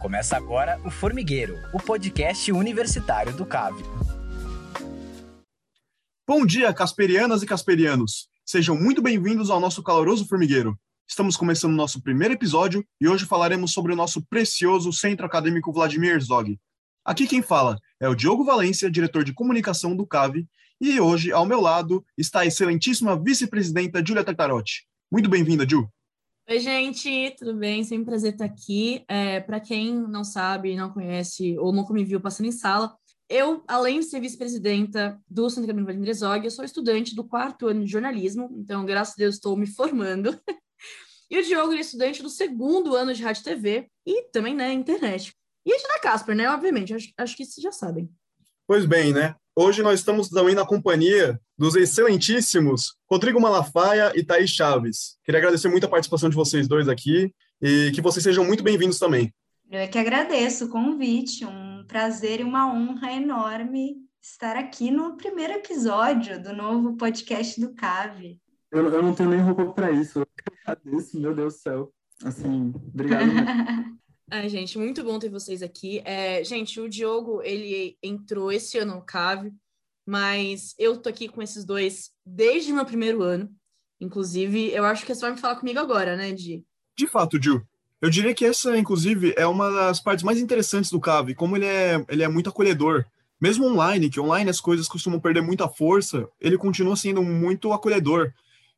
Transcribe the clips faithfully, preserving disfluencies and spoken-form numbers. Começa agora o Formigueiro, o podcast universitário do C A V. Bom dia, casperianas e casperianos. Sejam muito bem-vindos ao nosso caloroso Formigueiro. Estamos começando o nosso primeiro episódio e hoje falaremos sobre o nosso precioso Centro Acadêmico Vladimir Zog. Aqui quem fala é o Diogo Valência, diretor de comunicação do C A V, e hoje, ao meu lado, está a excelentíssima vice-presidenta Júlia Tartarotti. Muito bem-vinda, Ju. Oi, gente, tudo bem? Sempre um prazer estar aqui. É, para quem não sabe, não conhece ou nunca me viu passando em sala, eu, além de ser vice-presidenta do Centro Acadêmico Vladimir Zog, eu sou estudante do quarto ano de jornalismo, então, graças a Deus, estou me formando. E o Diogo é estudante do segundo ano de rádio e T V e também, né, internet. E a gente da Casper, né? Obviamente, acho, acho que vocês já sabem. Pois bem, né? Hoje nós estamos também na companhia dos excelentíssimos Rodrigo Malafaia e Thaís Chaves. Queria agradecer muito a participação de vocês dois aqui e que vocês sejam muito bem-vindos também. Eu é que agradeço o convite, um prazer e uma honra enorme estar aqui no primeiro episódio do novo podcast do C A V. Eu, eu não tenho nem roupa para isso, eu agradeço, meu Deus do céu. Assim, obrigado. Ai, gente, muito bom ter vocês aqui. É, gente, o Diogo, ele entrou esse ano no C A V, mas eu tô aqui com esses dois desde o meu primeiro ano. Inclusive, eu acho que você vai me falar comigo agora, né, Di? De fato, Ju. Eu diria que essa, inclusive, é uma das partes mais interessantes do C A V, como ele é, ele é muito acolhedor. Mesmo online, que online as coisas costumam perder muita força, ele continua sendo muito acolhedor.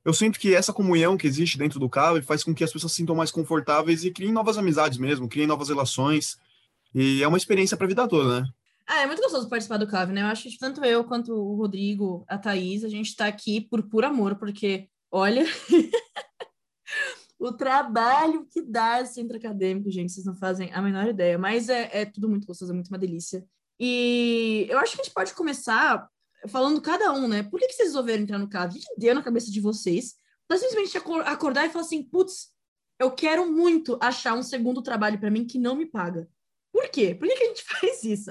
Eu sinto que essa comunhão que existe dentro do C A V faz com que as pessoas se sintam mais confortáveis e criem novas amizades mesmo, criem novas relações. E é uma experiência para a vida toda, né? Ah, é muito gostoso participar do C A V, né? Eu acho que tanto eu quanto o Rodrigo, a Thaís, a gente está aqui por puro amor, porque, olha, o trabalho que dá esse centro acadêmico, gente, vocês não fazem a menor ideia. Mas é, é tudo muito gostoso, é muito uma delícia. E eu acho que a gente pode começar falando cada um, né? Por que, que vocês resolveram entrar no C A V? O que deu na cabeça de vocês para simplesmente acordar e falar assim, putz, eu quero muito achar um segundo trabalho para mim que não me paga. Por quê? Por que, que a gente faz isso?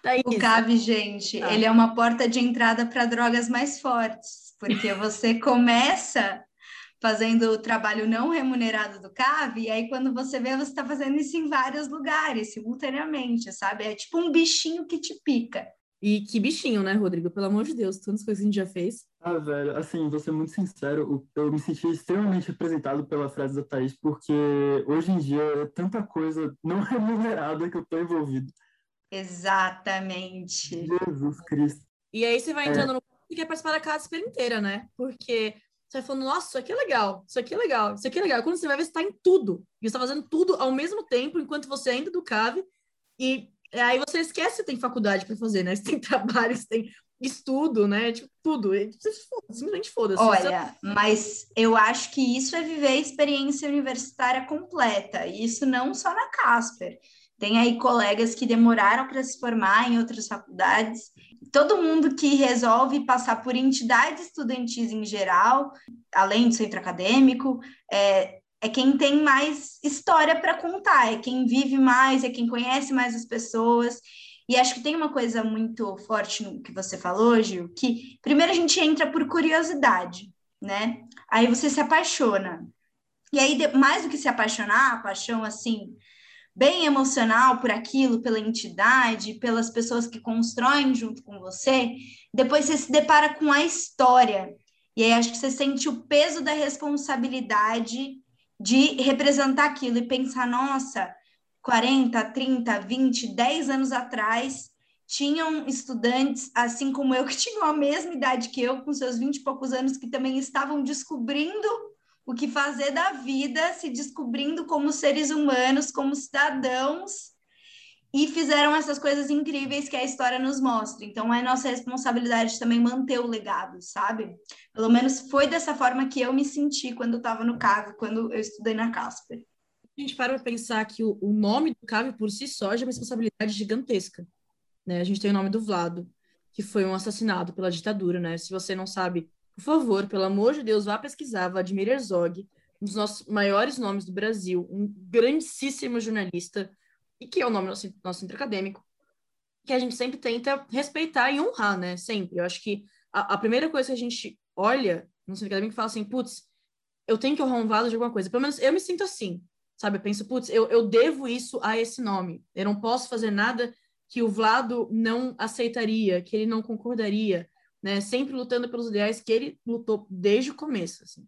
Tá aí, o C A V, gente, ah. ele é uma porta de entrada para drogas mais fortes, porque você começa fazendo o trabalho não remunerado do C A V, e aí quando você vê, você está fazendo isso em vários lugares, simultaneamente, sabe? É tipo um bichinho que te pica. E que bichinho, né, Rodrigo? Pelo amor de Deus, tantas coisas que a gente já fez. Ah, velho, assim, vou ser muito sincero, eu me senti extremamente representado pela frase da Thaís, porque hoje em dia é tanta coisa não remunerada que eu tô envolvido. Exatamente. Jesus Cristo. E aí você vai entrando é. no... e quer participar da Casper inteira, né? Porque você vai falando, nossa, isso aqui é legal, isso aqui é legal, isso aqui é legal. Quando você vai ver, você tá em tudo. E você tá fazendo tudo ao mesmo tempo, enquanto você ainda do C A V e... aí você esquece que você tem faculdade para fazer, né? Você tem trabalho, você tem estudo, né? Tipo, tudo. Simplesmente foda-se. Olha, mas eu acho que isso é viver a experiência universitária completa. E isso não só na Casper. Tem aí colegas que demoraram para se formar em outras faculdades. Todo mundo que resolve passar por entidades estudantis em geral, além do centro acadêmico, é... é quem tem mais história para contar, é quem vive mais, é quem conhece mais as pessoas. E acho que tem uma coisa muito forte no que você falou, Gil, que primeiro a gente entra por curiosidade, né? Aí você se apaixona. E aí, mais do que se apaixonar, a paixão, assim, bem emocional por aquilo, pela entidade, pelas pessoas que constroem junto com você, depois você se depara com a história. E aí acho que você sente o peso da responsabilidade de representar aquilo e pensar, nossa, quarenta, trinta, vinte, dez anos atrás, tinham estudantes, assim como eu, que tinham a mesma idade que eu, com seus vinte e poucos anos, que também estavam descobrindo o que fazer da vida, se descobrindo como seres humanos, como cidadãos, e fizeram essas coisas incríveis que a história nos mostra. Então, é nossa responsabilidade também manter o legado, sabe? Pelo menos foi dessa forma que eu me senti quando eu estava no C A V, quando eu estudei na Casper. A gente para para pensar que o, o nome do C A V, por si só, já é uma responsabilidade gigantesca, né? A gente tem o nome do Vlado, que foi um assassinado pela ditadura, né? Se você não sabe, por favor, pelo amor de Deus, vá pesquisar Vladimir Herzog, um dos nossos maiores nomes do Brasil, um grandíssimo jornalista, e que é o nome do nosso, nosso centro acadêmico, que a gente sempre tenta respeitar e honrar, né? Sempre. Eu acho que a, a primeira coisa que a gente olha no centro acadêmico fala assim, putz, eu tenho que honrar um Vlado de alguma coisa. Pelo menos eu me sinto assim. sabe? Eu penso, putz, eu, eu devo isso a esse nome. Eu não posso fazer nada que o Vlado não aceitaria, que ele não concordaria, né? Sempre lutando pelos ideais que ele lutou desde o começo, assim.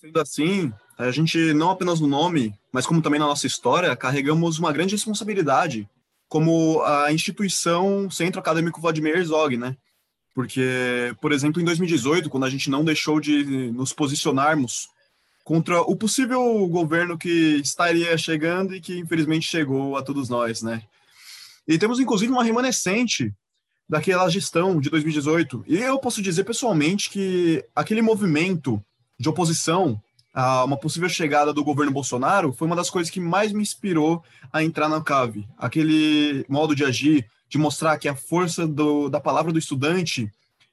Sendo assim, a gente, não apenas no nome, mas como também na nossa história, carregamos uma grande responsabilidade, como a instituição Centro Acadêmico Vladimir Herzog, né? Porque, por exemplo, em dois mil e dezoito, quando a gente não deixou de nos posicionarmos contra o possível governo que estaria chegando e que, infelizmente, chegou a todos nós, né? E temos, inclusive, uma remanescente daquela gestão de dois mil e dezoito. E eu posso dizer, pessoalmente, que aquele movimento de oposição a uma possível chegada do governo Bolsonaro foi uma das coisas que mais me inspirou a entrar na U C A V. Aquele modo de agir, de mostrar que a força do, da palavra do estudante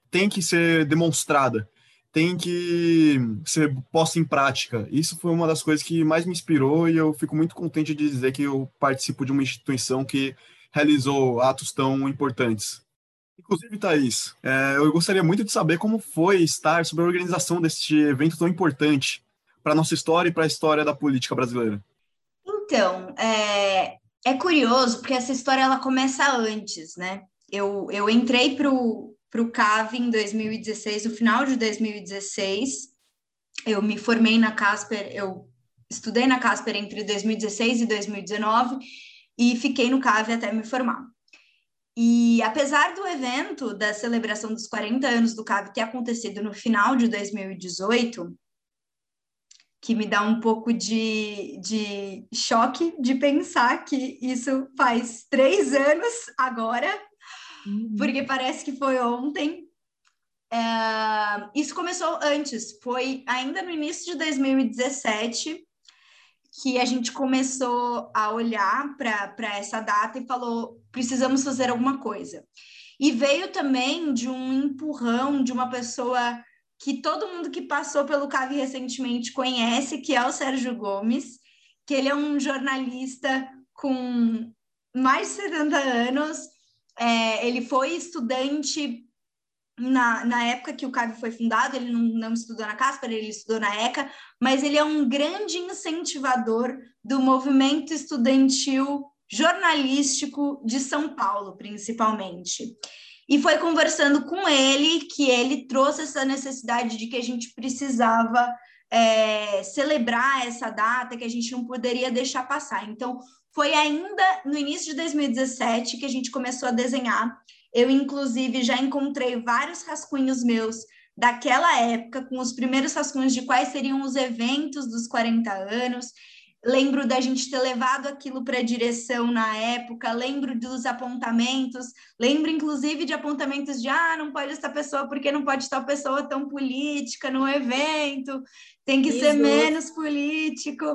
tem que ser demonstrada, tem que ser posta em prática. Isso foi uma das coisas que mais me inspirou e eu fico muito contente de dizer que eu participo de uma instituição que realizou atos tão importantes. Inclusive, Thaís, é, eu gostaria muito de saber como foi estar sobre a organização deste evento tão importante para a nossa história e para a história da política brasileira. Então, é, é curioso, porque essa história ela começa antes, né? Eu, eu entrei para o C A V em dois mil e dezesseis, no final de dois mil e dezesseis, eu me formei na Casper, eu estudei na Casper entre dois mil e dezesseis e dois mil e dezenove e fiquei no C A V até me formar. E apesar do evento da celebração dos quarenta anos do C A V ter acontecido no final de dois mil e dezoito, que me dá um pouco de, de choque de pensar que isso faz três anos agora, uhum. Porque parece que foi ontem. É, isso começou antes, foi ainda no início de dois mil e dezessete que a gente começou a olhar para essa data e falou, precisamos fazer alguma coisa. E veio também de um empurrão de uma pessoa que todo mundo que passou pelo C A V recentemente conhece, que é o Sérgio Gomes, que ele é um jornalista com mais de setenta anos, é, ele foi estudante na, na época que o C A V foi fundado, ele não, não estudou na Casper, ele estudou na E C A, mas ele é um grande incentivador do movimento estudantil jornalístico de São Paulo, principalmente. E foi conversando com ele que ele trouxe essa necessidade de que a gente precisava é, celebrar essa data, que a gente não poderia deixar passar. Então, foi ainda no início de dois mil e dezessete que a gente começou a desenhar. Eu, inclusive, já encontrei vários rascunhos meus daquela época, com os primeiros rascunhos de quais seriam os eventos dos quarenta anos. Lembro da gente ter levado aquilo para a direção na época, lembro dos apontamentos, lembro, inclusive, de apontamentos de ah, não pode essa pessoa, porque não pode tal pessoa tão política no evento, tem que Isso. ser menos político.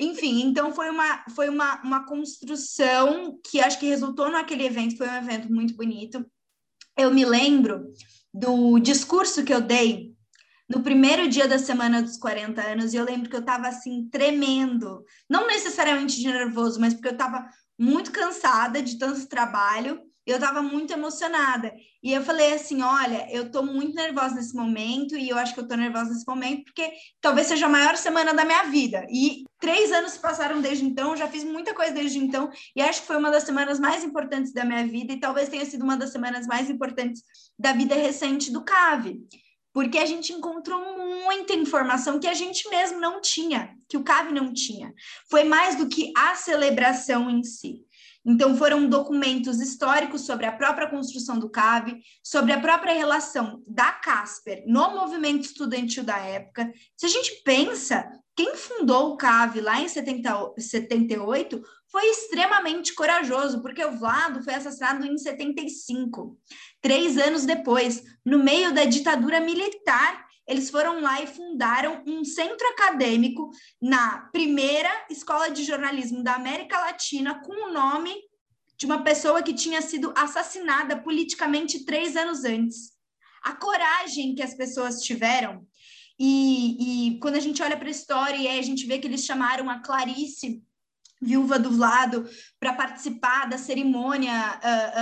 Enfim, então foi, uma, foi uma, uma construção que acho que resultou naquele evento, foi um evento muito bonito. Eu me lembro do discurso que eu dei no primeiro dia da semana dos quarenta anos, e eu lembro que eu estava assim, tremendo, não necessariamente de nervoso, mas porque eu estava muito cansada de tanto trabalho, eu estava muito emocionada, e eu falei assim, olha, eu estou muito nervosa nesse momento, e eu acho que eu estou nervosa nesse momento, porque talvez seja a maior semana da minha vida, e três anos se passaram desde então, já fiz muita coisa desde então, e acho que foi uma das semanas mais importantes da minha vida, e talvez tenha sido uma das semanas mais importantes da vida recente do C A V, porque a gente encontrou muita informação que a gente mesmo não tinha, que o C A V não tinha. Foi mais do que a celebração em si. Então, foram documentos históricos sobre a própria construção do C A V, sobre a própria relação da Casper no movimento estudantil da época. Se a gente pensa, quem fundou o C A V lá em setenta, setenta e oito foi extremamente corajoso, porque o Vlado foi assassinado em setenta e cinco. Três anos depois, no meio da ditadura militar, eles foram lá e fundaram um centro acadêmico na primeira escola de jornalismo da América Latina com o nome de uma pessoa que tinha sido assassinada politicamente três anos antes. A coragem que as pessoas tiveram. E, e quando a gente olha para a história e a gente vê que eles chamaram a Clarice, viúva do Vlado, para participar da cerimônia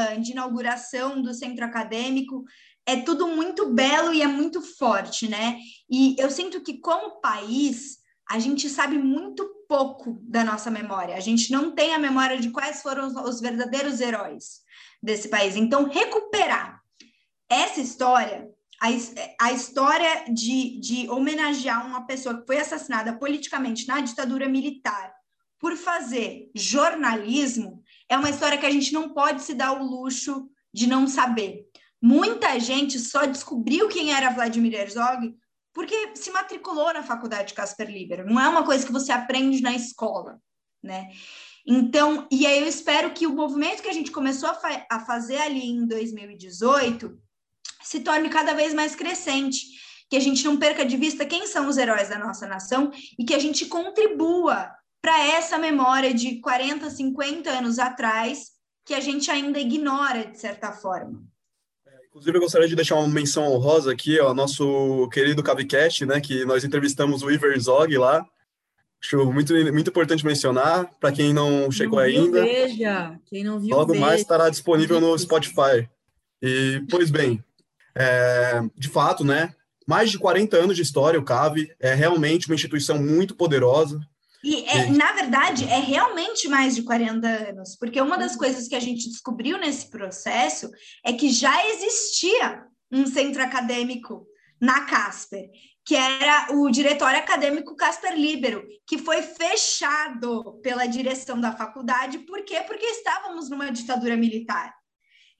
uh, uh, de inauguração do centro acadêmico, é tudo muito belo e é muito forte, né? E eu sinto que, como país, a gente sabe muito pouco da nossa memória. A gente não tem a memória de quais foram os verdadeiros heróis desse país. Então, recuperar essa história, a, a história de, de homenagear uma pessoa que foi assassinada politicamente na ditadura militar por fazer jornalismo, é uma história que a gente não pode se dar o luxo de não saber. Muita gente só descobriu quem era Vladimir Herzog porque se matriculou na faculdade Casper Líbero. Não é uma coisa que você aprende na escola, né? Então, e aí eu espero que o movimento que a gente começou a, fa a fazer ali em dois mil e dezoito se torne cada vez mais crescente, que a gente não perca de vista quem são os heróis da nossa nação e que a gente contribua para essa memória de quarenta, cinquenta anos atrás, que a gente ainda ignora, de certa forma. Inclusive, eu gostaria de deixar uma menção honrosa aqui, ó, nosso querido Cavicast, né, que nós entrevistamos o Iver Zog lá. Acho muito, muito importante mencionar, para quem não chegou não viu, ainda. Veja. Quem não viu, logo veja. Mais estará disponível no Spotify. E, pois bem, é, de fato, né, mais de quarenta anos de história, o CAV é realmente uma instituição muito poderosa. E, é, na verdade, é realmente mais de quarenta anos, porque uma das coisas que a gente descobriu nesse processo é que já existia um centro acadêmico na Casper, que era o Diretório Acadêmico Casper Líbero, que foi fechado pela direção da faculdade. Por quê? Porque estávamos numa ditadura militar.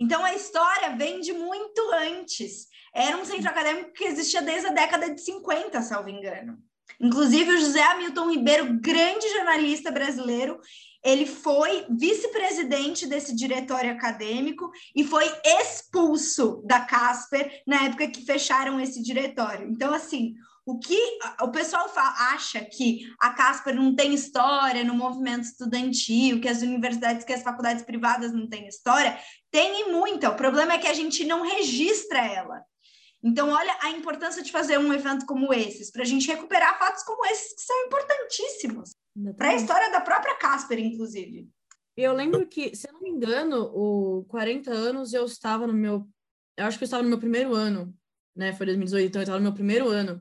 Então, a história vem de muito antes. Era um centro acadêmico que existia desde a década de cinquenta, salvo engano. Inclusive, o José Hamilton Ribeiro, grande jornalista brasileiro, ele foi vice-presidente desse diretório acadêmico e foi expulso da Casper na época que fecharam esse diretório. Então, assim, o que o pessoal fala, acha que a Casper não tem história no movimento estudantil, que as universidades, que as faculdades privadas não têm história, tem e muita. O problema é que a gente não registra ela. Então, olha a importância de fazer um evento como esses, para a gente recuperar fatos como esses que são importantíssimos para a história da própria Casper, inclusive. Eu lembro que, se eu não me engano, o quarenta anos eu estava no meu... Eu acho que eu estava no meu primeiro ano, né? Foi dois mil e dezoito, então eu estava no meu primeiro ano.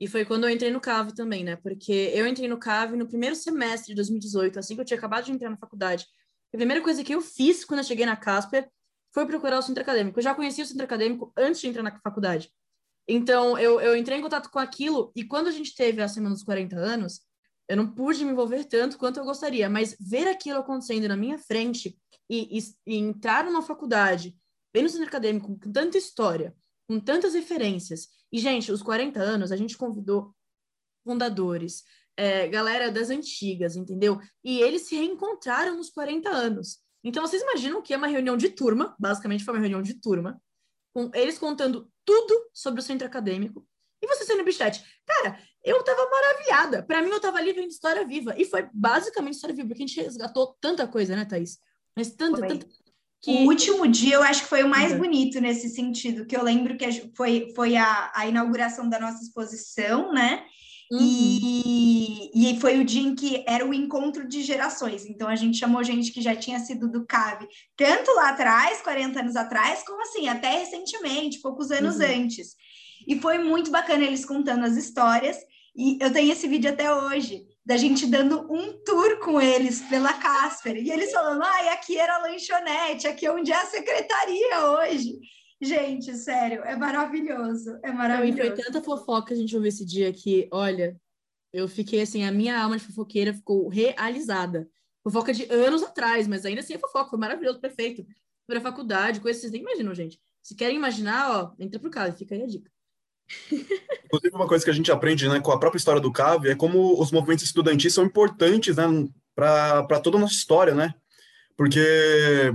E foi quando eu entrei no CAV também, né? Porque eu entrei no CAV no primeiro semestre de dois mil e dezoito, assim que eu tinha acabado de entrar na faculdade. A primeira coisa que eu fiz quando eu cheguei na Casper foi procurar o centro acadêmico. Eu já conhecia o centro acadêmico antes de entrar na faculdade. Então, eu, eu entrei em contato com aquilo, e quando a gente teve a Semana dos quarenta anos, eu não pude me envolver tanto quanto eu gostaria, mas ver aquilo acontecendo na minha frente e, e, e entrar numa faculdade, bem no centro acadêmico, com tanta história, com tantas referências. E, gente, os quarenta anos, a gente convidou fundadores, é, galera das antigas, entendeu? E eles se reencontraram nos quarenta anos. Então, vocês imaginam que é uma reunião de turma, basicamente foi uma reunião de turma, com eles contando tudo sobre o centro acadêmico, e você sendo bichete. Cara, eu tava maravilhada. Para mim, eu tava ali vendo história viva. E foi basicamente história viva, porque a gente resgatou tanta coisa, né, Thaís? Mas tanta, tanta... Que... O último dia, eu acho que foi o mais bonito nesse sentido, que eu lembro que foi, foi a, a inauguração da nossa exposição, né? Uhum. E, e foi o dia em que era o encontro de gerações. Então, a gente chamou gente que já tinha sido do CAV, tanto lá atrás, quarenta anos atrás, como assim, até recentemente, poucos anos uhum. antes. E foi muito bacana eles contando as histórias. E eu tenho esse vídeo até hoje, da gente dando um tour com eles pela Casper. E eles falando, ah, aqui era a lanchonete, aqui é onde é a secretaria hoje. Gente, sério, é maravilhoso, é maravilhoso. Não, foi tanta fofoca que a gente ouviu esse dia que, olha, eu fiquei assim, a minha alma de fofoqueira ficou realizada. Fofoca de anos atrás, mas ainda assim é fofoca, foi maravilhoso, perfeito. Para a faculdade, coisas que vocês nem imaginam, gente. Se querem imaginar, ó, entra pro CAV, fica aí a dica. Inclusive, uma coisa que a gente aprende, né, com a própria história do CAV é como os movimentos estudantis são importantes, né, para toda a nossa história, né? Porque...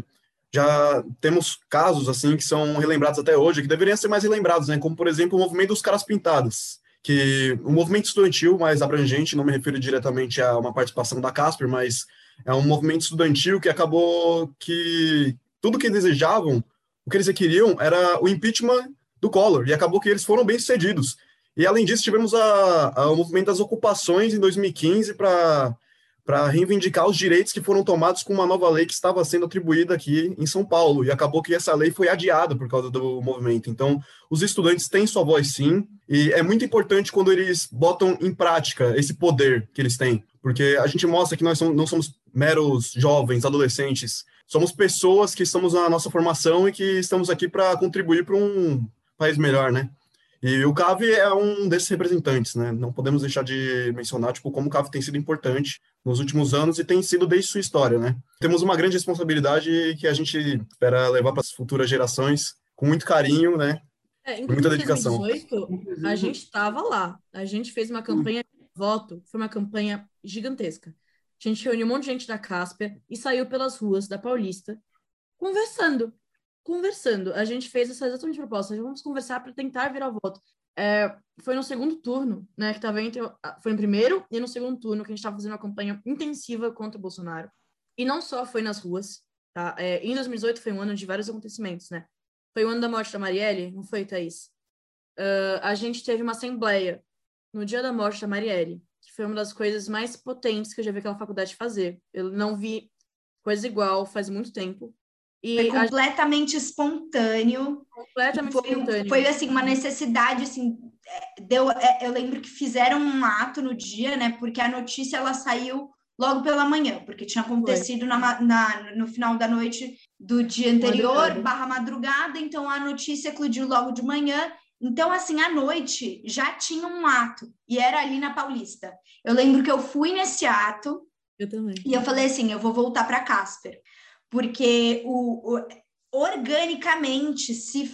já temos casos, assim, que são relembrados até hoje, que deveriam ser mais relembrados, né? Como, por exemplo, o movimento dos caras pintados, que o movimento estudantil mais abrangente, não me refiro diretamente a uma participação da Casper, mas é um movimento estudantil que acabou que tudo que desejavam, o que eles queriam, era o impeachment do Collor, e acabou que eles foram bem-sucedidos. E, além disso, tivemos a, a, o movimento das ocupações em dois mil e quinze para... para reivindicar os direitos que foram tomados com uma nova lei que estava sendo atribuída aqui em São Paulo, e acabou que essa lei foi adiada por causa do movimento. Então, os estudantes têm sua voz, sim, e é muito importante quando eles botam em prática esse poder que eles têm, porque a gente mostra que nós não somos meros jovens, adolescentes, somos pessoas que estamos na nossa formação e que estamos aqui para contribuir para um país melhor, né? E o C A V é um desses representantes, né? Não podemos deixar de mencionar, tipo, como o C A V tem sido importante nos últimos anos e tem sido desde sua história, né? Temos uma grande responsabilidade que a gente espera levar para as futuras gerações com muito carinho, né? É, em muita dedicação. dois mil e dezoito, a gente estava lá. A gente fez uma campanha de voto, foi uma campanha gigantesca. A gente reuniu um monte de gente da Casper e saiu pelas ruas da Paulista conversando. Conversando, a gente fez essa exatamente proposta, vamos conversar para tentar virar voto. É, foi no segundo turno, né, que tava entre, foi no primeiro e no segundo turno que a gente estava fazendo uma campanha intensiva contra o Bolsonaro. E não só foi nas ruas, tá? É, em dois mil e dezoito foi um ano de vários acontecimentos, né? Foi o ano da morte da Marielle, não foi, Thaís? Uh, a gente teve uma assembleia no dia da morte da Marielle, que foi uma das coisas mais potentes que eu já vi aquela faculdade fazer. Eu não vi coisa igual faz muito tempo. E foi completamente gente... espontâneo. Completamente foi, espontâneo. Foi, assim, uma necessidade, assim... Deu, eu lembro que fizeram um ato no dia, né? Porque a notícia, ela saiu logo pela manhã. Porque tinha acontecido na, na, no final da noite do dia anterior, madrugada. barra madrugada. Então, a notícia eclodiu logo de manhã. Então, assim, à noite já tinha um ato. E era ali na Paulista. Eu lembro que eu fui nesse ato. Eu também. E eu falei assim, eu vou voltar para Casper. Porque o, o, organicamente se,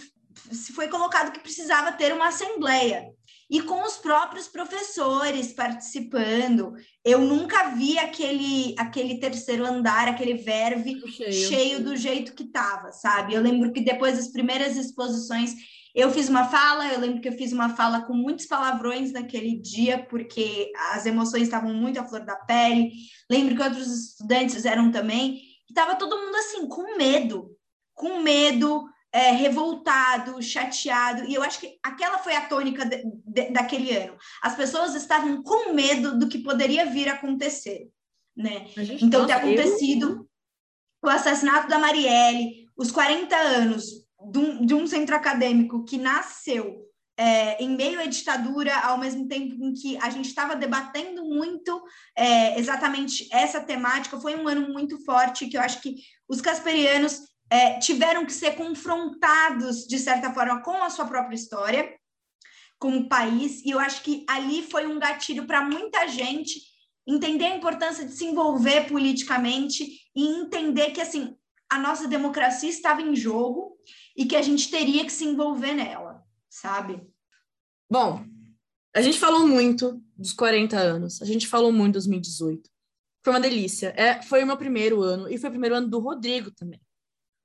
se foi colocado que precisava ter uma assembleia. E com os próprios professores participando. Eu nunca vi aquele, aquele terceiro andar, aquele verve cheio. cheio do jeito que estava, sabe? Eu lembro que depois das primeiras exposições, eu fiz uma fala, eu lembro que eu fiz uma fala com muitos palavrões naquele dia, porque as emoções estavam muito à flor da pele. Lembro que outros estudantes fizeram também... Estava todo mundo assim, com medo, com medo, é, revoltado, chateado. E eu acho que aquela foi a tônica de, de, daquele ano. As pessoas estavam com medo do que poderia vir a acontecer, né? A gente, então, nossa, ter acontecido eu... o assassinato da Marielle, os quarenta anos de um, de um centro acadêmico que nasceu é, em meio à ditadura, ao mesmo tempo em que a gente estava debatendo muito é, exatamente essa temática. Foi um ano muito forte que eu acho que os casperianos é, tiveram que ser confrontados, de certa forma, com a sua própria história, com o país, e eu acho que ali foi um gatilho para muita gente entender a importância de se envolver politicamente e entender que, assim, a nossa democracia estava em jogo e que a gente teria que se envolver nela. Sabe? Bom, a gente falou muito dos quarenta anos, a gente falou muito dos dois mil e dezoito. Foi uma delícia. É, foi o meu primeiro ano, e foi o primeiro ano do Rodrigo também.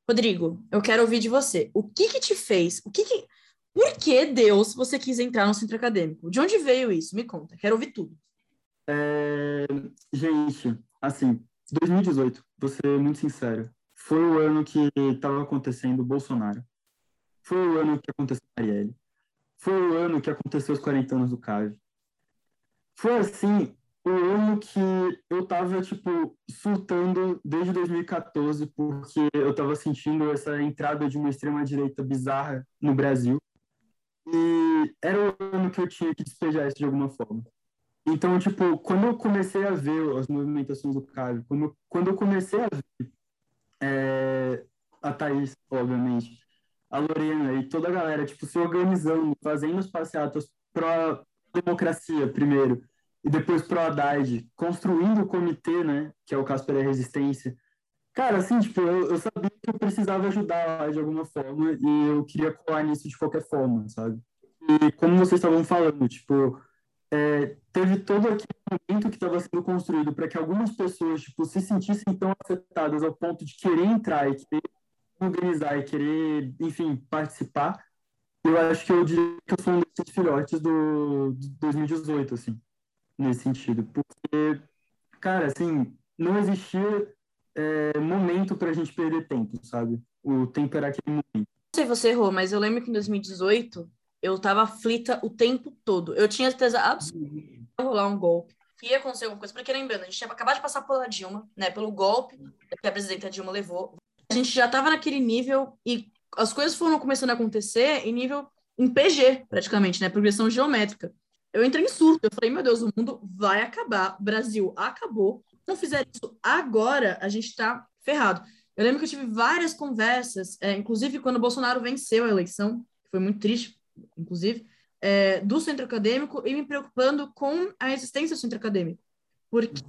Rodrigo, eu quero ouvir de você. O que que te fez? O que que... Por que, Deus, você quis entrar no centro acadêmico? De onde veio isso? Me conta, quero ouvir tudo. É... Gente, assim, dois mil e dezoito, vou ser muito sincero, foi o ano que estava acontecendo o Bolsonaro. Foi o ano que aconteceu a Marielle. Foi o ano que aconteceu os quarenta anos do C A V. Foi, assim, o ano que eu tava, tipo, surtando desde dois mil e quatorze, porque eu tava sentindo essa entrada de uma extrema-direita bizarra no Brasil. E era o ano que eu tinha que despejar isso de alguma forma. Então, tipo, quando eu comecei a ver as movimentações do C A V, quando, quando eu comecei a ver é, a Thaís, obviamente, a Lorena e toda a galera, tipo, se organizando, fazendo as passeatas pró democracia primeiro, e depois pró Haddad, construindo o comitê, né, que é o Casper e a Resistência. Cara, assim, tipo, eu, eu sabia que eu precisava ajudar lá de alguma forma e eu queria colar nisso de qualquer forma, sabe? E como vocês estavam falando, tipo, é, teve todo aquele momento que estava sendo construído para que algumas pessoas, tipo, se sentissem tão afetadas ao ponto de querer entrar e querer organizar e querer, enfim, participar. Eu acho que eu diria que eu sou um desses filhotes do, do dois mil e dezoito, assim, nesse sentido. Porque, cara, assim, não existia é, momento pra gente perder tempo, sabe? O tempo era aquele momento. Não sei se você errou, mas eu lembro que em dois mil e dezoito eu tava aflita o tempo todo. Eu tinha certeza absoluta que ia rolar um golpe, que ia acontecer alguma coisa. Porque, lembrando, a gente tinha acabado de passar pela Dilma, né? Pelo golpe que a presidenta Dilma levou. A gente já estava naquele nível e as coisas foram começando a acontecer em nível em P G, praticamente, né? Progressão geométrica. eu entrei em surto. Eu falei, meu Deus, o mundo vai acabar. O Brasil acabou. Se não fizer isso agora, a gente tá ferrado. Eu lembro que eu tive várias conversas, é, inclusive quando o Bolsonaro venceu a eleição, que foi muito triste, inclusive, é, do centro acadêmico, e me preocupando com a resistência do centro acadêmico. Porque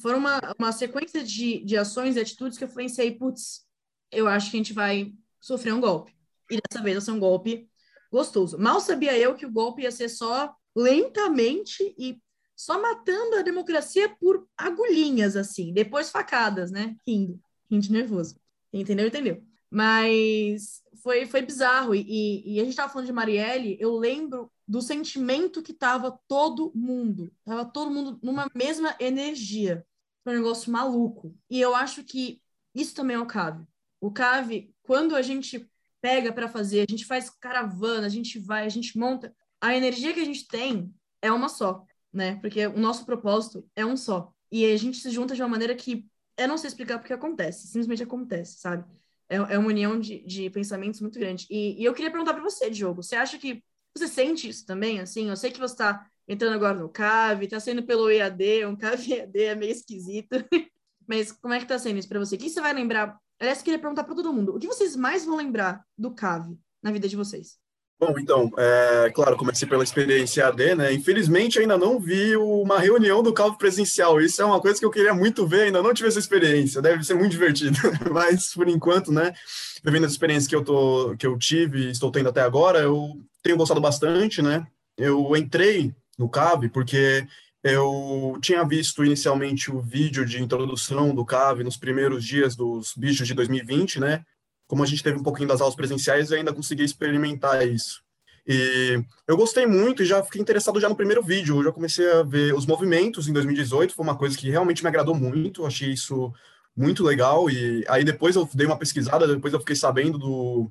foram uma, uma sequência de, de ações e atitudes que eu pensei, putz, eu acho que a gente vai sofrer um golpe. E dessa vez vai ser um golpe gostoso. Mal sabia eu que o golpe ia ser só lentamente e só matando a democracia por agulhinhas, assim. Depois facadas, né? Rindo. Rindo nervoso. Entendeu? Entendeu. Mas foi, foi bizarro. E, e a gente tava falando de Marielle, eu lembro do sentimento que tava todo mundo. Tava todo mundo numa mesma energia. Foi um negócio maluco. E eu acho que isso também é o C A V. O C A V, quando a gente pega para fazer, a gente faz caravana, a gente vai, a gente monta. A energia que a gente tem é uma só, né? Porque o nosso propósito é um só. E a gente se junta de uma maneira que eu não sei explicar porque acontece. Simplesmente acontece, sabe? É, é uma união de, de pensamentos muito grande. E, e eu queria perguntar para você, Diogo. Você acha que você sente isso também, assim? Eu sei que você está entrando agora no C A V, está sendo pelo E A D, um C A V E A D é meio esquisito. Mas como é que está sendo isso para você? O que você vai lembrar? Aliás, eu queria perguntar para todo mundo, o que vocês mais vão lembrar do C A V na vida de vocês? Bom, então, é, claro, comecei pela experiência E A D, né? Infelizmente, ainda não vi uma reunião do C A V presencial. Isso é uma coisa que eu queria muito ver, ainda não tive essa experiência. Deve ser muito divertido. Mas, por enquanto, né? Vivendo as experiências que eu, tô, que eu tive, estou tendo até agora, eu tenho gostado bastante, né? Eu entrei no C A V porque eu tinha visto inicialmente o vídeo de introdução do C A V nos primeiros dias dos bichos de dois mil e vinte, né? Como a gente teve um pouquinho das aulas presenciais, eu ainda consegui experimentar isso. E eu gostei muito e já fiquei interessado já no primeiro vídeo. Eu já comecei a ver os movimentos em dois mil e dezoito, foi uma coisa que realmente me agradou muito, achei isso muito legal. E aí depois eu dei uma pesquisada, depois eu fiquei sabendo do,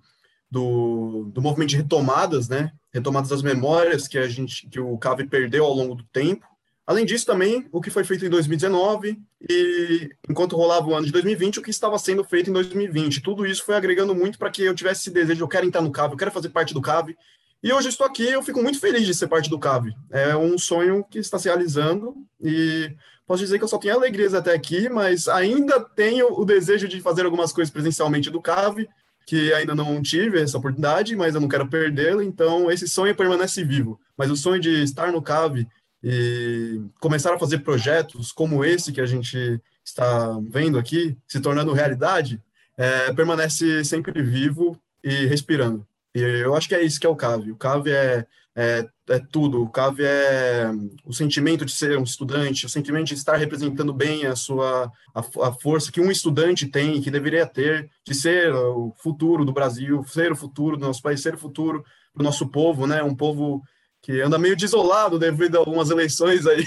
do, do movimento de retomadas, né? Retomadas das memórias que, a gente, que o C A V perdeu ao longo do tempo. Além disso, também, o que foi feito em dois mil e dezenove e, enquanto rolava o ano de dois mil e vinte, o que estava sendo feito em dois mil e vinte. Tudo isso foi agregando muito para que eu tivesse esse desejo, eu quero entrar no C A V, eu quero fazer parte do C A V. E hoje eu estou aqui, eu fico muito feliz de ser parte do C A V. É um sonho que está se realizando e posso dizer que eu só tenho alegrias até aqui, mas ainda tenho o desejo de fazer algumas coisas presencialmente do C A V, que ainda não tive essa oportunidade, mas eu não quero perdê-la, então esse sonho permanece vivo. Mas o sonho de estar no C A V e começar a fazer projetos como esse que a gente está vendo aqui, se tornando realidade, é, permanece sempre vivo e respirando. E eu acho que é isso que é o C A V. O C A V é, é, é tudo. O C A V é o sentimento de ser um estudante, o sentimento de estar representando bem a sua a, a força que um estudante tem, que deveria ter, de ser o futuro do Brasil, ser o futuro do nosso país, ser o futuro do nosso povo, né? Um povo que anda meio desolado devido a algumas eleições aí,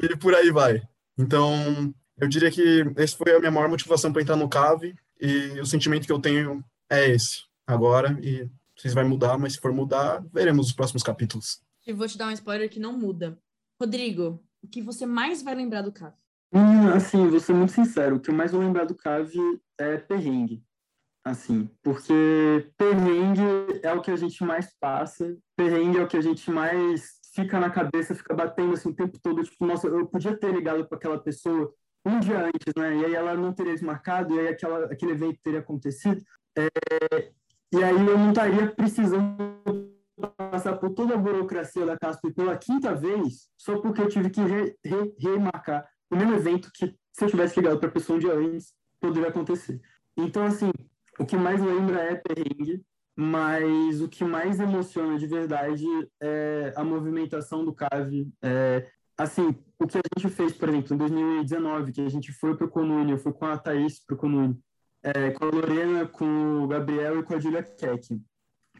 e por aí vai. Então, eu diria que essa foi a minha maior motivação para entrar no C A V, e o sentimento que eu tenho é esse, agora, e vocês vai mudar, mas se for mudar, veremos os próximos capítulos. E vou te dar um spoiler que não muda. Rodrigo, o que você mais vai lembrar do C A V? Hum, assim, vou ser muito sincero, o que eu mais vou lembrar do C A V é perrengue. Assim, porque perrengue é o que a gente mais passa, perrengue é o que a gente mais fica na cabeça, fica batendo assim o tempo todo, tipo, nossa, eu podia ter ligado para aquela pessoa um dia antes, né, e aí ela não teria desmarcado, e aí aquela, aquele evento teria acontecido, é, e aí eu não estaria precisando passar por toda a burocracia da Casper pela quinta vez, só porque eu tive que re, re, remarcar o mesmo evento que, se eu tivesse ligado para a pessoa um dia antes, poderia acontecer. Então, assim, o que mais lembra é perrengue, mas o que mais emociona de verdade é a movimentação do C A V. É, assim, o que a gente fez, por exemplo, em dois mil e dezenove, que a gente foi para o Conuni, eu fui com a Thaís para o Conuni, é, com a Lorena, com o Gabriel e com a Julia Kek.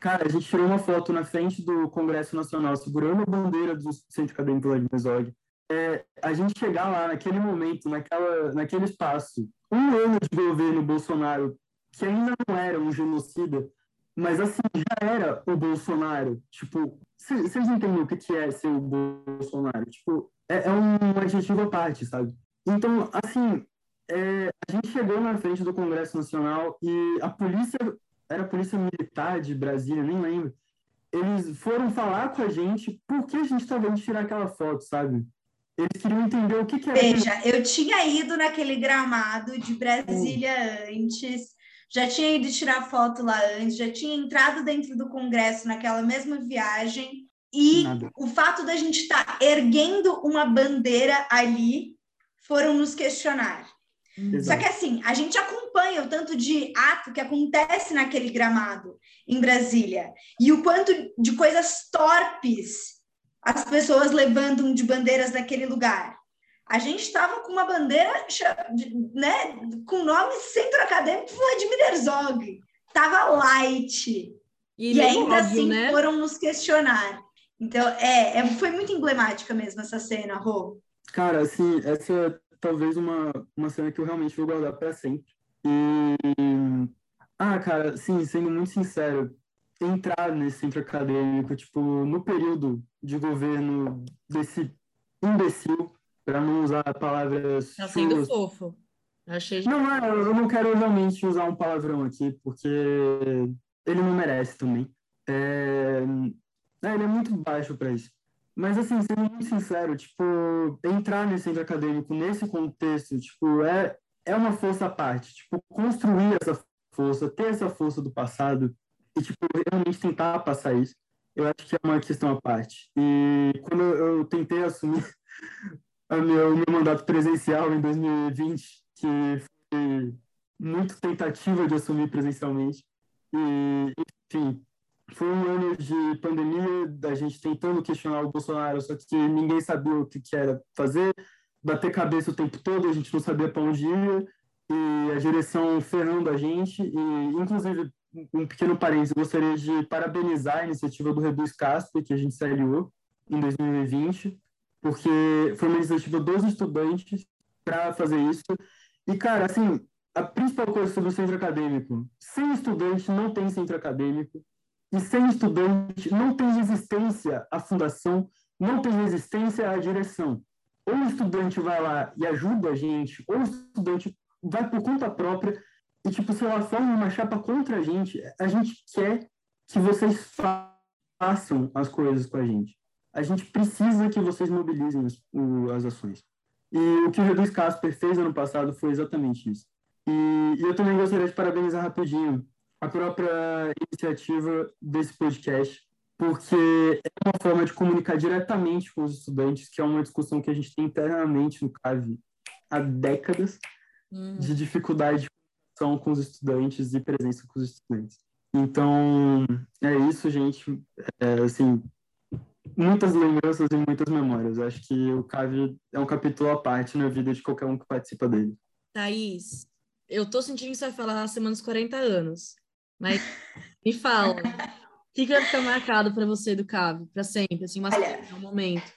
Cara, a gente tirou uma foto na frente do Congresso Nacional, segurando a bandeira do Centro Acadêmico Vladimir Zog. É, a gente chegar lá, naquele momento, naquela, naquele espaço, um ano de governo Bolsonaro, que ainda não era um genocida, mas assim, já era o Bolsonaro. Tipo, vocês entendem o que, que é ser o Bolsonaro? Tipo, é, é um adjetivo à parte, sabe? Então, assim, é, a gente chegou na frente do Congresso Nacional e a polícia, era a polícia militar de Brasília, nem lembro, eles foram falar com a gente por que a gente estava indo tirar aquela foto, sabe? Eles queriam entender o que, que era. Veja, eu tinha ido naquele gramado de Brasília hum. antes, já tinha ido tirar foto lá antes, já tinha entrado dentro do Congresso naquela mesma viagem, e Nada. o fato da gente estar tá erguendo uma bandeira ali, foram nos questionar. Exato. Só que assim, a gente acompanha o tanto de ato que acontece naquele gramado em Brasília e o quanto de coisas torpes as pessoas levantam de bandeiras naquele lugar. A gente estava com uma bandeira, né, com o nome Centro Acadêmico Vladimir Herzog. Estava light. E, e ainda óbvio, assim, né? Foram nos questionar. Então, é, é, foi muito emblemática mesmo essa cena, Rô. Cara, assim, essa é talvez uma, uma cena que eu realmente vou guardar para sempre. E... Ah, cara, sim, sendo muito sincero, entrar nesse centro acadêmico, tipo, no período de governo desse imbecil, para não usar palavras... Tá sendo suas... fofo. Achei... Não, eu não quero realmente usar um palavrão aqui, porque ele não merece também. É... É, ele é muito baixo para isso. Mas, assim, sendo muito sincero, tipo, entrar nesse centro acadêmico, nesse contexto, tipo, é, é uma força à parte. Tipo, construir essa força, ter essa força do passado e, tipo, realmente tentar passar isso, eu acho que é uma questão à parte. E quando eu, eu tentei assumir... O meu, meu mandato presencial em dois mil e vinte, que foi muito tentativa de assumir presencialmente. E, enfim, foi um ano de pandemia, da gente tentando questionar o Bolsonaro, só que ninguém sabia o que, que era fazer, bater cabeça o tempo todo, a gente não sabia para onde ia, e a direção ferrando a gente. E, inclusive, um pequeno parênteses, gostaria de parabenizar a iniciativa do Reduz Casper, que a gente saiu em dois mil e vinte, porque foi uma iniciativa dos estudantes para fazer isso. E, cara, assim, a principal coisa sobre o centro acadêmico, sem estudante não tem centro acadêmico, e sem estudante não tem resistência à fundação, não tem resistência à direção. Ou o estudante vai lá e ajuda a gente, ou o estudante vai por conta própria e, tipo, se ela forma uma chapa contra a gente, a gente quer que vocês façam as coisas com a gente. A gente precisa que vocês mobilizem as, o, as ações. E o que o Reduz Casper fez ano passado foi exatamente isso. E, e eu também gostaria de parabenizar rapidinho a própria iniciativa desse podcast, porque é uma forma de comunicar diretamente com os estudantes, que é uma discussão que a gente tem internamente no C A V há décadas, hum. de dificuldade de comunicação com os estudantes e presença com os estudantes. Então, é isso, gente. É, assim... Muitas lembranças e muitas memórias. Acho que o C A V é um capítulo à parte na vida de qualquer um que participa dele. Thaís, eu tô sentindo que você vai falar na semana dos quarenta anos, mas me fala, o que vai ficar marcado para você do C A V, para sempre, assim, uma Olha, coisa, um momento?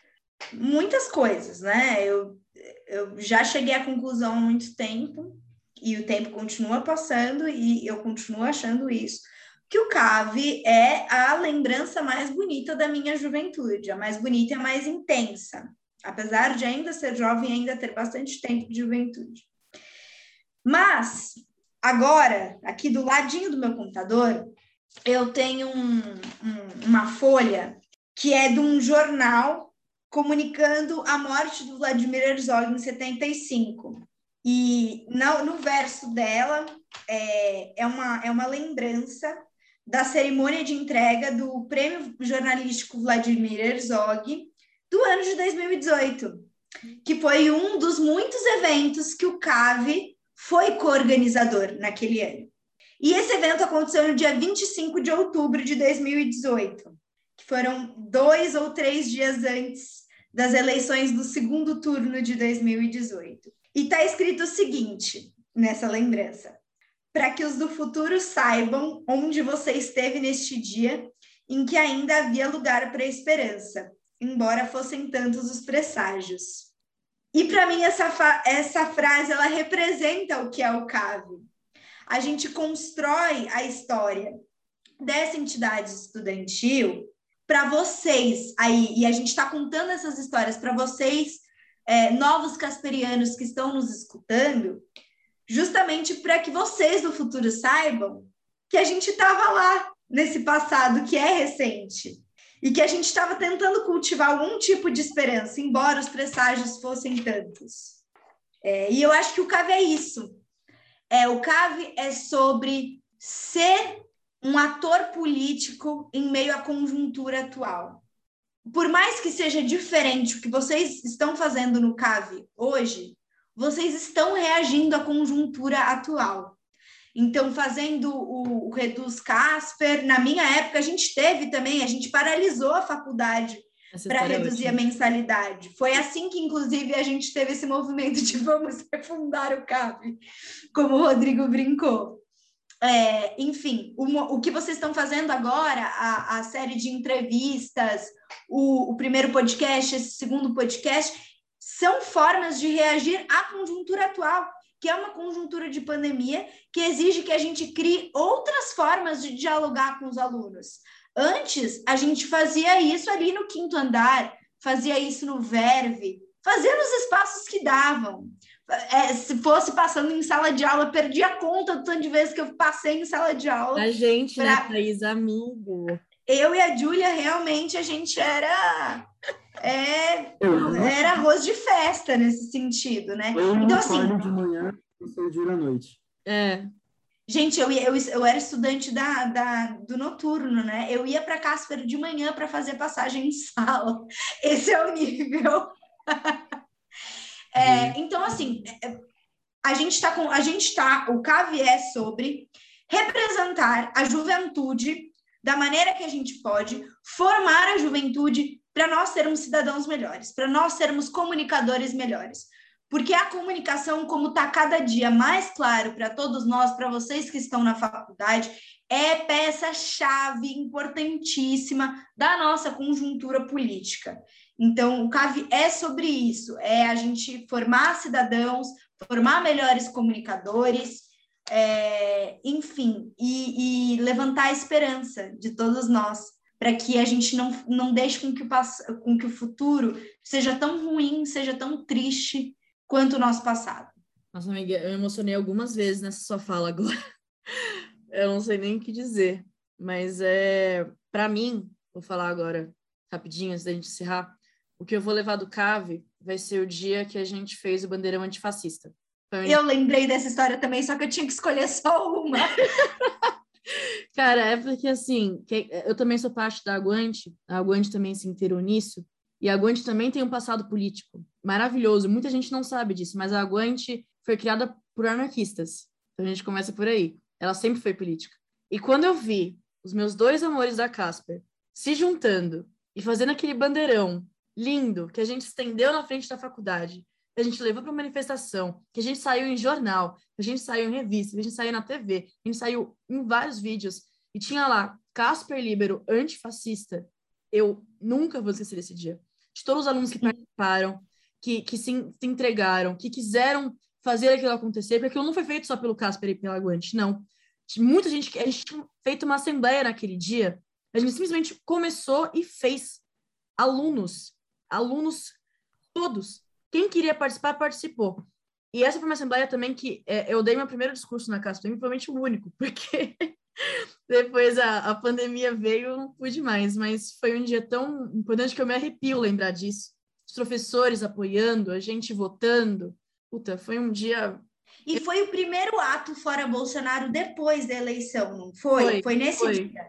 Muitas coisas, né? Eu, eu já cheguei à conclusão há muito tempo, e o tempo continua passando, e eu continuo achando isso, que o C A V é a lembrança mais bonita da minha juventude, a mais bonita e a mais intensa, apesar de ainda ser jovem e ainda ter bastante tempo de juventude. Mas, agora, aqui do ladinho do meu computador, eu tenho um, um, uma folha que é de um jornal comunicando a morte do Vladimir Herzog em setenta e cinco. E no, no verso dela é, é, uma, é uma lembrança da cerimônia de entrega do Prêmio Jornalístico Vladimir Herzog do ano de dois mil e dezoito, que foi um dos muitos eventos que o C A V foi coorganizador naquele ano. E esse evento aconteceu no dia vinte e cinco de outubro de dois mil e dezoito, que foram dois ou três dias antes das eleições do segundo turno de dois mil e dezoito. E está escrito o seguinte nessa lembrança: para que os do futuro saibam onde você esteve neste dia em que ainda havia lugar para a esperança, embora fossem tantos os presságios. E para mim essa, fa- essa frase ela representa o que é o C A V. A gente constrói a história dessa entidade estudantil para vocês aí, e a gente está contando essas histórias para vocês, é, novos casperianos que estão nos escutando, justamente para que vocês do futuro saibam que a gente estava lá nesse passado que é recente e que a gente estava tentando cultivar algum tipo de esperança, embora os presságios fossem tantos. É, e eu acho que o C A V é isso. É, o C A V é sobre ser um ator político em meio à conjuntura atual. Por mais que seja diferente o que vocês estão fazendo no C A V hoje, vocês estão reagindo à conjuntura atual. Então, fazendo o, o Reduz Casper, na minha época a gente teve também, a gente paralisou a faculdade para reduzir a mensalidade. Foi assim que, inclusive, a gente teve esse movimento de vamos refundar o C A V, como o Rodrigo brincou. É, enfim, o, o que vocês estão fazendo agora, a, a série de entrevistas, o, o primeiro podcast, esse segundo podcast, são formas de reagir à conjuntura atual, que é uma conjuntura de pandemia que exige que a gente crie outras formas de dialogar com os alunos. Antes, a gente fazia isso ali no Quinto Andar, fazia isso no Verve, fazia nos espaços que davam. É, se fosse passando em sala de aula, perdi a conta do tanto de vezes que eu passei em sala de aula. A gente, pra... né, Thaís, amigo? Eu e a Júlia, realmente, a gente era... É, era arroz de festa nesse sentido, né? Eu então, assim... de manhã, eu vira à noite. É. Gente, eu, ia, eu, eu era estudante da, da, do noturno, né? Eu ia para Casper de manhã para fazer passagem em sala. Esse é o nível... É, então, assim, a gente está com... A gente tá, o C A V é sobre representar a juventude da maneira que a gente pode, formar a juventude para nós sermos cidadãos melhores, para nós sermos comunicadores melhores. Porque a comunicação, como está cada dia mais claro para todos nós, para vocês que estão na faculdade, é peça-chave importantíssima da nossa conjuntura política. Então, o C A V é sobre isso, é a gente formar cidadãos, formar melhores comunicadores, é, enfim, e, e levantar a esperança de todos nós, para que a gente não, não deixe com que, o pass- com que o futuro seja tão ruim, seja tão triste quanto o nosso passado. Nossa, amiga, eu me emocionei algumas vezes nessa sua fala agora. Eu não sei nem o que dizer, mas é, para mim, vou falar agora rapidinho antes da gente encerrar, o que eu vou levar do C A V vai ser o dia que a gente fez o bandeirão antifascista. Então, eu lembrei dessa história também, só que eu tinha que escolher só uma. Cara, é porque assim, eu também sou parte da Aguante, a Aguante também se inteirou nisso, e a Aguante também tem um passado político maravilhoso, muita gente não sabe disso, mas a Aguante foi criada por anarquistas, então a gente começa por aí. Ela sempre foi política. E quando eu vi os meus dois amores da Casper se juntando e fazendo aquele bandeirão lindo que a gente estendeu na frente da faculdade, que a gente levou para uma manifestação, que a gente saiu em jornal, que a gente saiu em revista, que a gente saiu na T V, que a gente saiu em vários vídeos, e tinha lá Casper Líbero, antifascista, eu nunca vou esquecer desse dia. De todos os alunos que participaram, que, que se, se entregaram, que quiseram fazer aquilo acontecer, porque aquilo não foi feito só pelo Casper e pela Aguante, não. Muita gente, a gente tinha feito uma assembleia naquele dia, a gente simplesmente começou e fez. Alunos, alunos todos. Quem queria participar, participou. E essa foi uma assembleia também que é, eu dei meu primeiro discurso na Casper, provavelmente o único, porque depois a, a pandemia veio, eu não pude mais, mas foi um dia tão importante que eu me arrepio lembrar disso. Os professores apoiando, a gente votando. Puta, foi um dia... E foi o primeiro ato fora Bolsonaro depois da eleição, não foi? Foi, foi nesse foi. dia.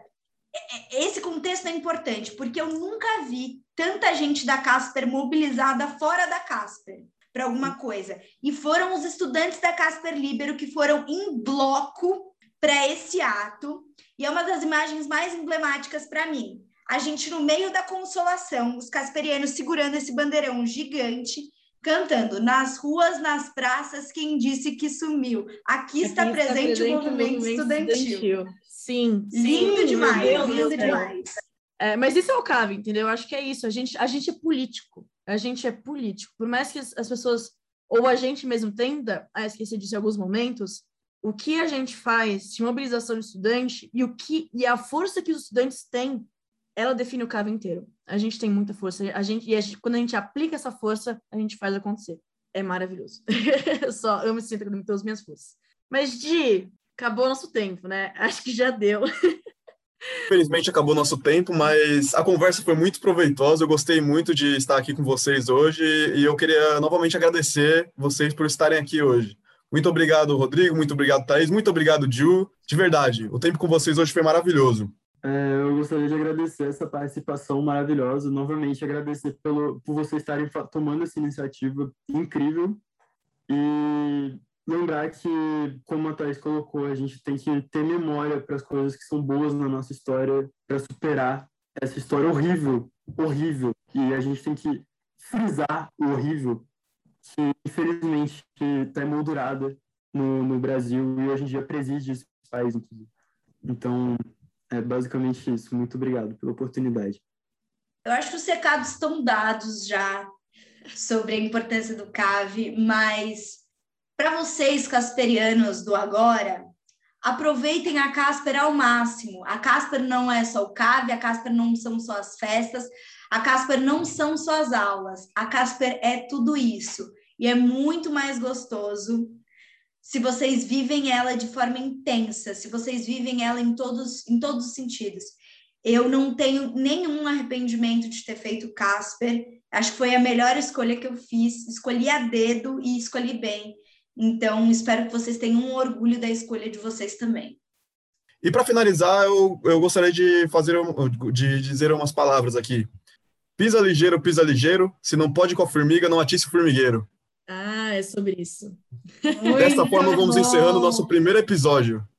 Esse contexto é importante, porque eu nunca vi tanta gente da Casper mobilizada fora da Casper para alguma coisa. E foram os estudantes da Casper Líbero que foram em bloco para esse ato. E é uma das imagens mais emblemáticas para mim. A gente no meio da consolação, os casperianos segurando esse bandeirão gigante, cantando, nas ruas, nas praças, quem disse que sumiu. Aqui está, Aqui está presente, presente o movimento, movimento estudantil. estudantil. Sim, sim. Lindo demais, Deus, lindo Deus, demais. É, mas isso é o C A V, entendeu? Eu acho que é isso. A gente, a gente é político. A gente é político. Por mais que as, as pessoas, ou a gente mesmo tenda a esquecer disso em alguns momentos, o que a gente faz de mobilização de estudante e, o que, e a força que os estudantes têm, ela define o C A V inteiro. A gente tem muita força. A gente, e a gente, quando a gente aplica essa força, a gente faz acontecer. É maravilhoso. Só eu me sinto com todas as minhas forças. Mas, Di, acabou nosso tempo, né? Acho que já deu. Infelizmente acabou o nosso tempo, mas a conversa foi muito proveitosa, eu gostei muito de estar aqui com vocês hoje e eu queria novamente agradecer vocês por estarem aqui hoje. Muito obrigado, Rodrigo, muito obrigado, Thaís, muito obrigado, Ju. De verdade, o tempo com vocês hoje foi maravilhoso. É, eu gostaria de agradecer essa participação maravilhosa, novamente agradecer pelo, por vocês estarem tomando essa iniciativa incrível e lembrar que, como a Thaís colocou, a gente tem que ter memória para as coisas que são boas na nossa história, para superar essa história horrível, horrível, e a gente tem que frisar o horrível, que infelizmente está emoldurada no, no Brasil e hoje em dia preside esse país, inclusive. Então, é basicamente isso. Muito obrigado pela oportunidade. Eu acho que os recados estão dados já sobre a importância do C A V, mas para vocês, casperianos do agora, aproveitem a Casper ao máximo. A Casper não é só o C A V, a Casper não são só as festas, a Casper não são só as aulas, a Casper é tudo isso. E é muito mais gostoso se vocês vivem ela de forma intensa, se vocês vivem ela em todos, em todos os sentidos. Eu não tenho nenhum arrependimento de ter feito Casper, acho que foi a melhor escolha que eu fiz, escolhi a dedo e escolhi bem. Então, espero que vocês tenham um orgulho da escolha de vocês também. E para finalizar, eu, eu gostaria de, fazer, de dizer umas palavras aqui. Pisa ligeiro, pisa ligeiro, se não pode com a formiga, não atice o formigueiro. Ah, é sobre isso. Muito Dessa forma, bom. Vamos encerrando o nosso primeiro episódio.